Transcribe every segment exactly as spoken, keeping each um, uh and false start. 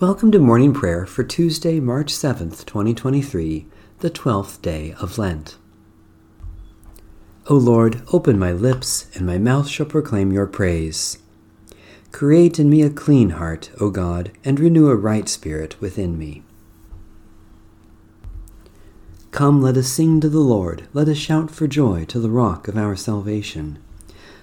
Welcome to Morning Prayer for Tuesday, March seventh, twenty twenty-three, the twelfth day of Lent. O Lord, open my lips, and my mouth shall proclaim your praise. Create in me a clean heart, O God, and renew a right spirit within me. Come, let us sing to the Lord, let us shout for joy to the rock of our salvation.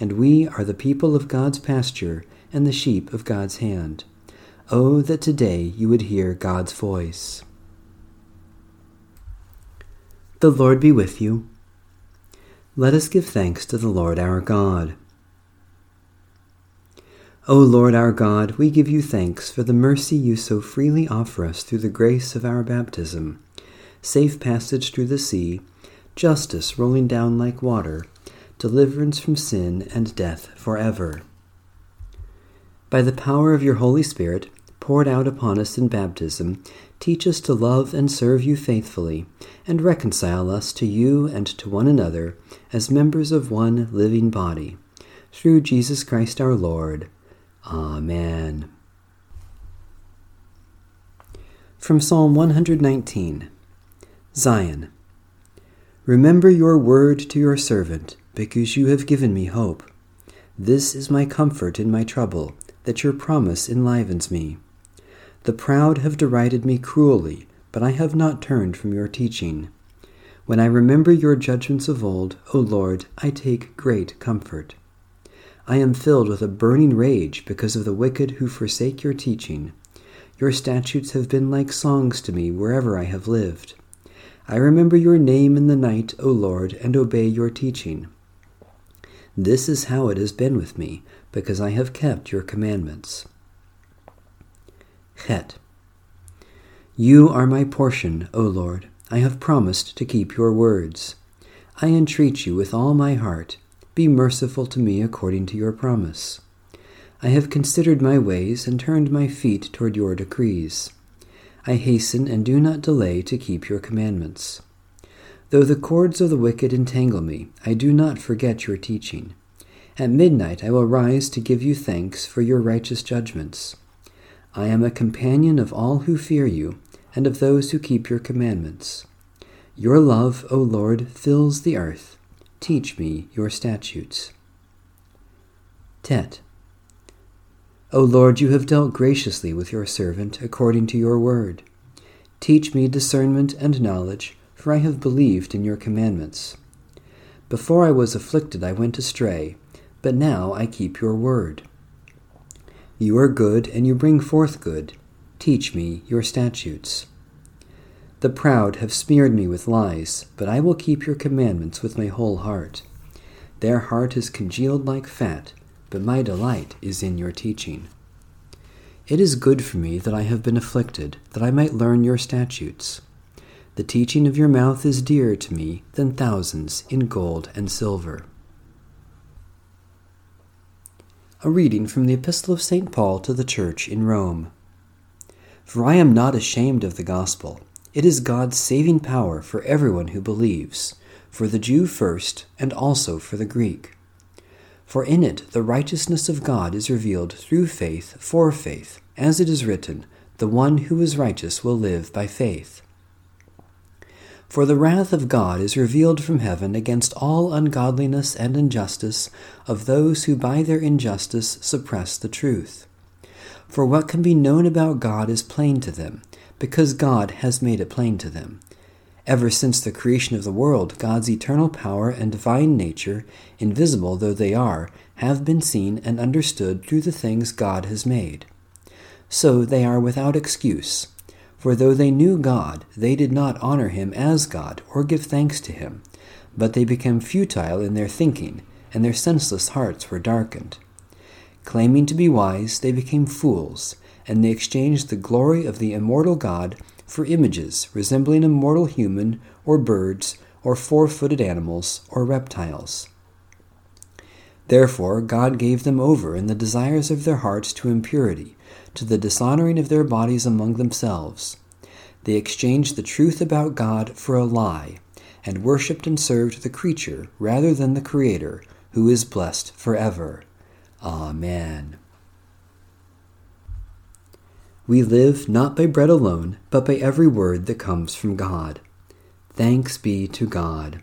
and we are the people of God's pasture and the sheep of God's hand. Oh, that today you would hear God's voice. The Lord be with you. Let us give thanks to the Lord our God. O Lord our God, we give you thanks for the mercy you so freely offer us through the grace of our baptism, safe passage through the sea, justice rolling down like water, deliverance from sin and death forever. By the power of your Holy Spirit, poured out upon us in baptism, teach us to love and serve you faithfully, and reconcile us to you and to one another as members of one living body. Through Jesus Christ our Lord. Amen. From Psalm one nineteen, Zion. Remember your word to your servant, because you have given me hope. This is my comfort in my trouble, that your promise enlivens me. The proud have derided me cruelly, but I have not turned from your teaching. When I remember your judgments of old, O Lord, I take great comfort. I am filled with a burning rage because of the wicked who forsake your teaching. Your statutes have been like songs to me wherever I have lived. I remember your name in the night, O Lord, and obey your teaching. This is how it has been with me, because I have kept your commandments. Het. You are my portion, O Lord. I have promised to keep your words. I entreat you with all my heart. Be merciful to me according to your promise. I have considered my ways and turned my feet toward your decrees. I hasten and do not delay to keep your commandments. Though the cords of the wicked entangle me, I do not forget your teaching. At midnight I will rise to give you thanks for your righteous judgments. I am a companion of all who fear you, and of those who keep your commandments. Your love, O Lord, fills the earth. Teach me your statutes. Tet. O Lord, you have dealt graciously with your servant according to your word. Teach me discernment and knowledge, for I have believed in your commandments. Before I was afflicted, I went astray, but now I keep your word. You are good, and you bring forth good. Teach me your statutes. The proud have smeared me with lies, but I will keep your commandments with my whole heart. Their heart is congealed like fat, but my delight is in your teaching. It is good for me that I have been afflicted, that I might learn your statutes. The teaching of your mouth is dearer to me than thousands in gold and silver. A reading from the Epistle of Saint Paul to the Church in Rome. For I am not ashamed of the gospel. It is God's saving power for everyone who believes, for the Jew first, and also for the Greek. For in it the righteousness of God is revealed through faith for faith, as it is written, "The one who is righteous will live by faith." For the wrath of God is revealed from heaven against all ungodliness and injustice of those who by their injustice suppress the truth. For what can be known about God is plain to them, because God has made it plain to them. Ever since the creation of the world, God's eternal power and divine nature, invisible though they are, have been seen and understood through the things God has made. So they are without excuse. For though they knew God, they did not honor him as God or give thanks to him, but they became futile in their thinking, and their senseless hearts were darkened. Claiming to be wise, they became fools, and they exchanged the glory of the immortal God for images resembling a mortal human or birds or four-footed animals or reptiles. Therefore God gave them over in the desires of their hearts to impurity, to the dishonoring of their bodies among themselves. They exchanged the truth about God for a lie, and worshipped and served the creature rather than the Creator, who is blessed forever. Amen. We live not by bread alone, but by every word that comes from God. Thanks be to God.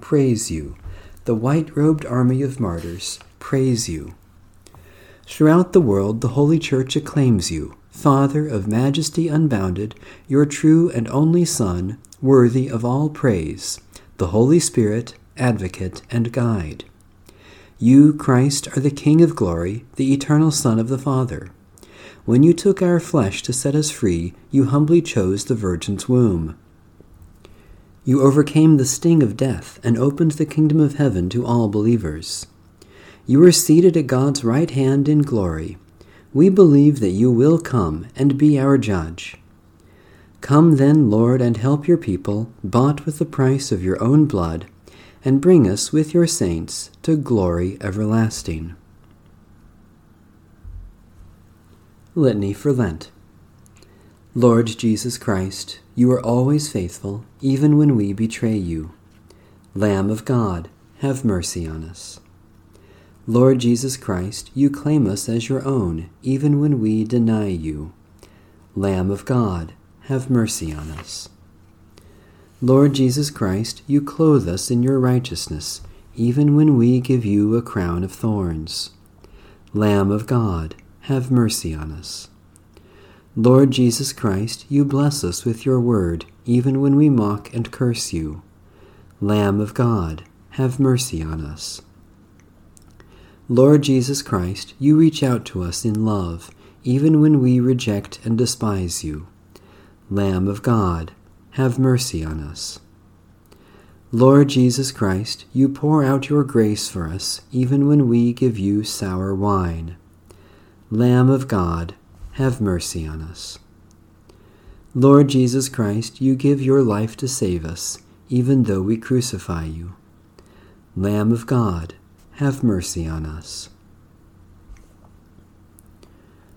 praise you. The white-robed army of martyrs praise you. Throughout the world the Holy Church acclaims you, Father of majesty unbounded, your true and only Son, worthy of all praise, the Holy Spirit, advocate and guide. You, Christ, are the King of glory, the eternal Son of the Father. When you took our flesh to set us free, you humbly chose the Virgin's womb. You overcame the sting of death and opened the kingdom of heaven to all believers. You are seated at God's right hand in glory. We believe that you will come and be our judge. Come then, Lord, and help your people, bought with the price of your own blood, and bring us with your saints to glory everlasting. Litany for Lent. Lord Jesus Christ, you are always faithful, even when we betray you. Lamb of God, have mercy on us. Lord Jesus Christ, you claim us as your own, even when we deny you. Lamb of God, have mercy on us. Lord Jesus Christ, you clothe us in your righteousness, even when we give you a crown of thorns. Lamb of God, have mercy on us. Lord Jesus Christ, you bless us with your word, even when we mock and curse you. Lamb of God, have mercy on us. Lord Jesus Christ, you reach out to us in love, even when we reject and despise you. Lamb of God, have mercy on us. Lord Jesus Christ, you pour out your grace for us, even when we give you sour wine. Lamb of God, have mercy on us. Lord Jesus Christ, you give your life to save us, even though we crucify you. Lamb of God, have mercy on us.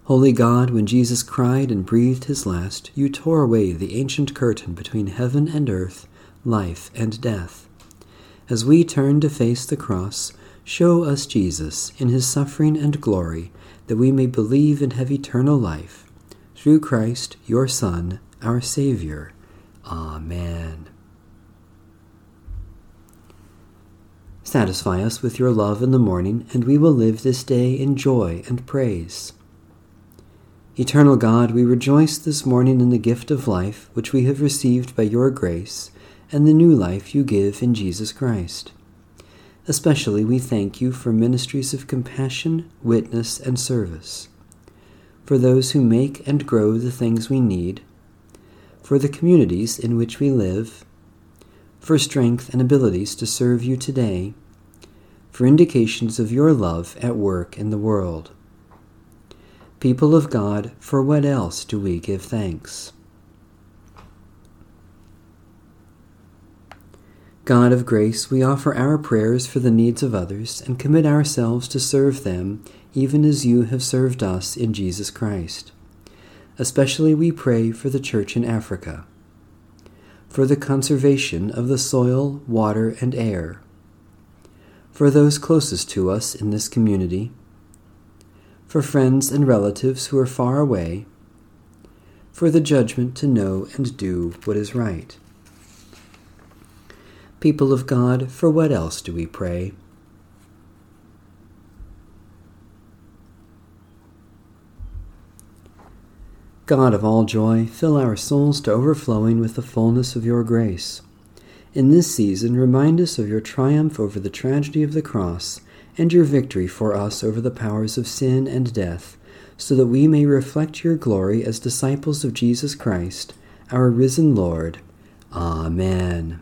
Holy God, when Jesus cried and breathed his last, you tore away the ancient curtain between heaven and earth, life and death. As we turn to face the cross, show us Jesus in his suffering and glory, that we may believe and have eternal life. Through Christ, your Son, our Savior. Amen. Satisfy us with your love in the morning, and we will live this day in joy and praise. Eternal God, we rejoice this morning in the gift of life which we have received by your grace, and the new life you give in Jesus Christ. Especially we thank you for ministries of compassion, witness, and service, for those who make and grow the things we need, for the communities in which we live, for strength and abilities to serve you today, for indications of your love at work in the world. People of God, for what else do we give thanks? God of grace, we offer our prayers for the needs of others and commit ourselves to serve them, even as you have served us in Jesus Christ. Especially we pray for the Church in Africa, for the conservation of the soil, water, and air, for those closest to us in this community, for friends and relatives who are far away, for the judgment to know and do what is right. People of God, for what else do we pray? God of all joy, fill our souls to overflowing with the fullness of your grace. In this season, remind us of your triumph over the tragedy of the cross and your victory for us over the powers of sin and death, so that we may reflect your glory as disciples of Jesus Christ, our risen Lord. Amen.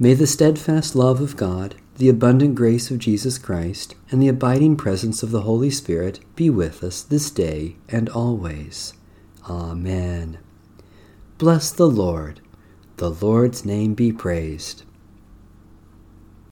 May the steadfast love of God, the abundant grace of Jesus Christ, and the abiding presence of the Holy Spirit be with us this day and always. Amen. Bless the Lord. The Lord's name be praised.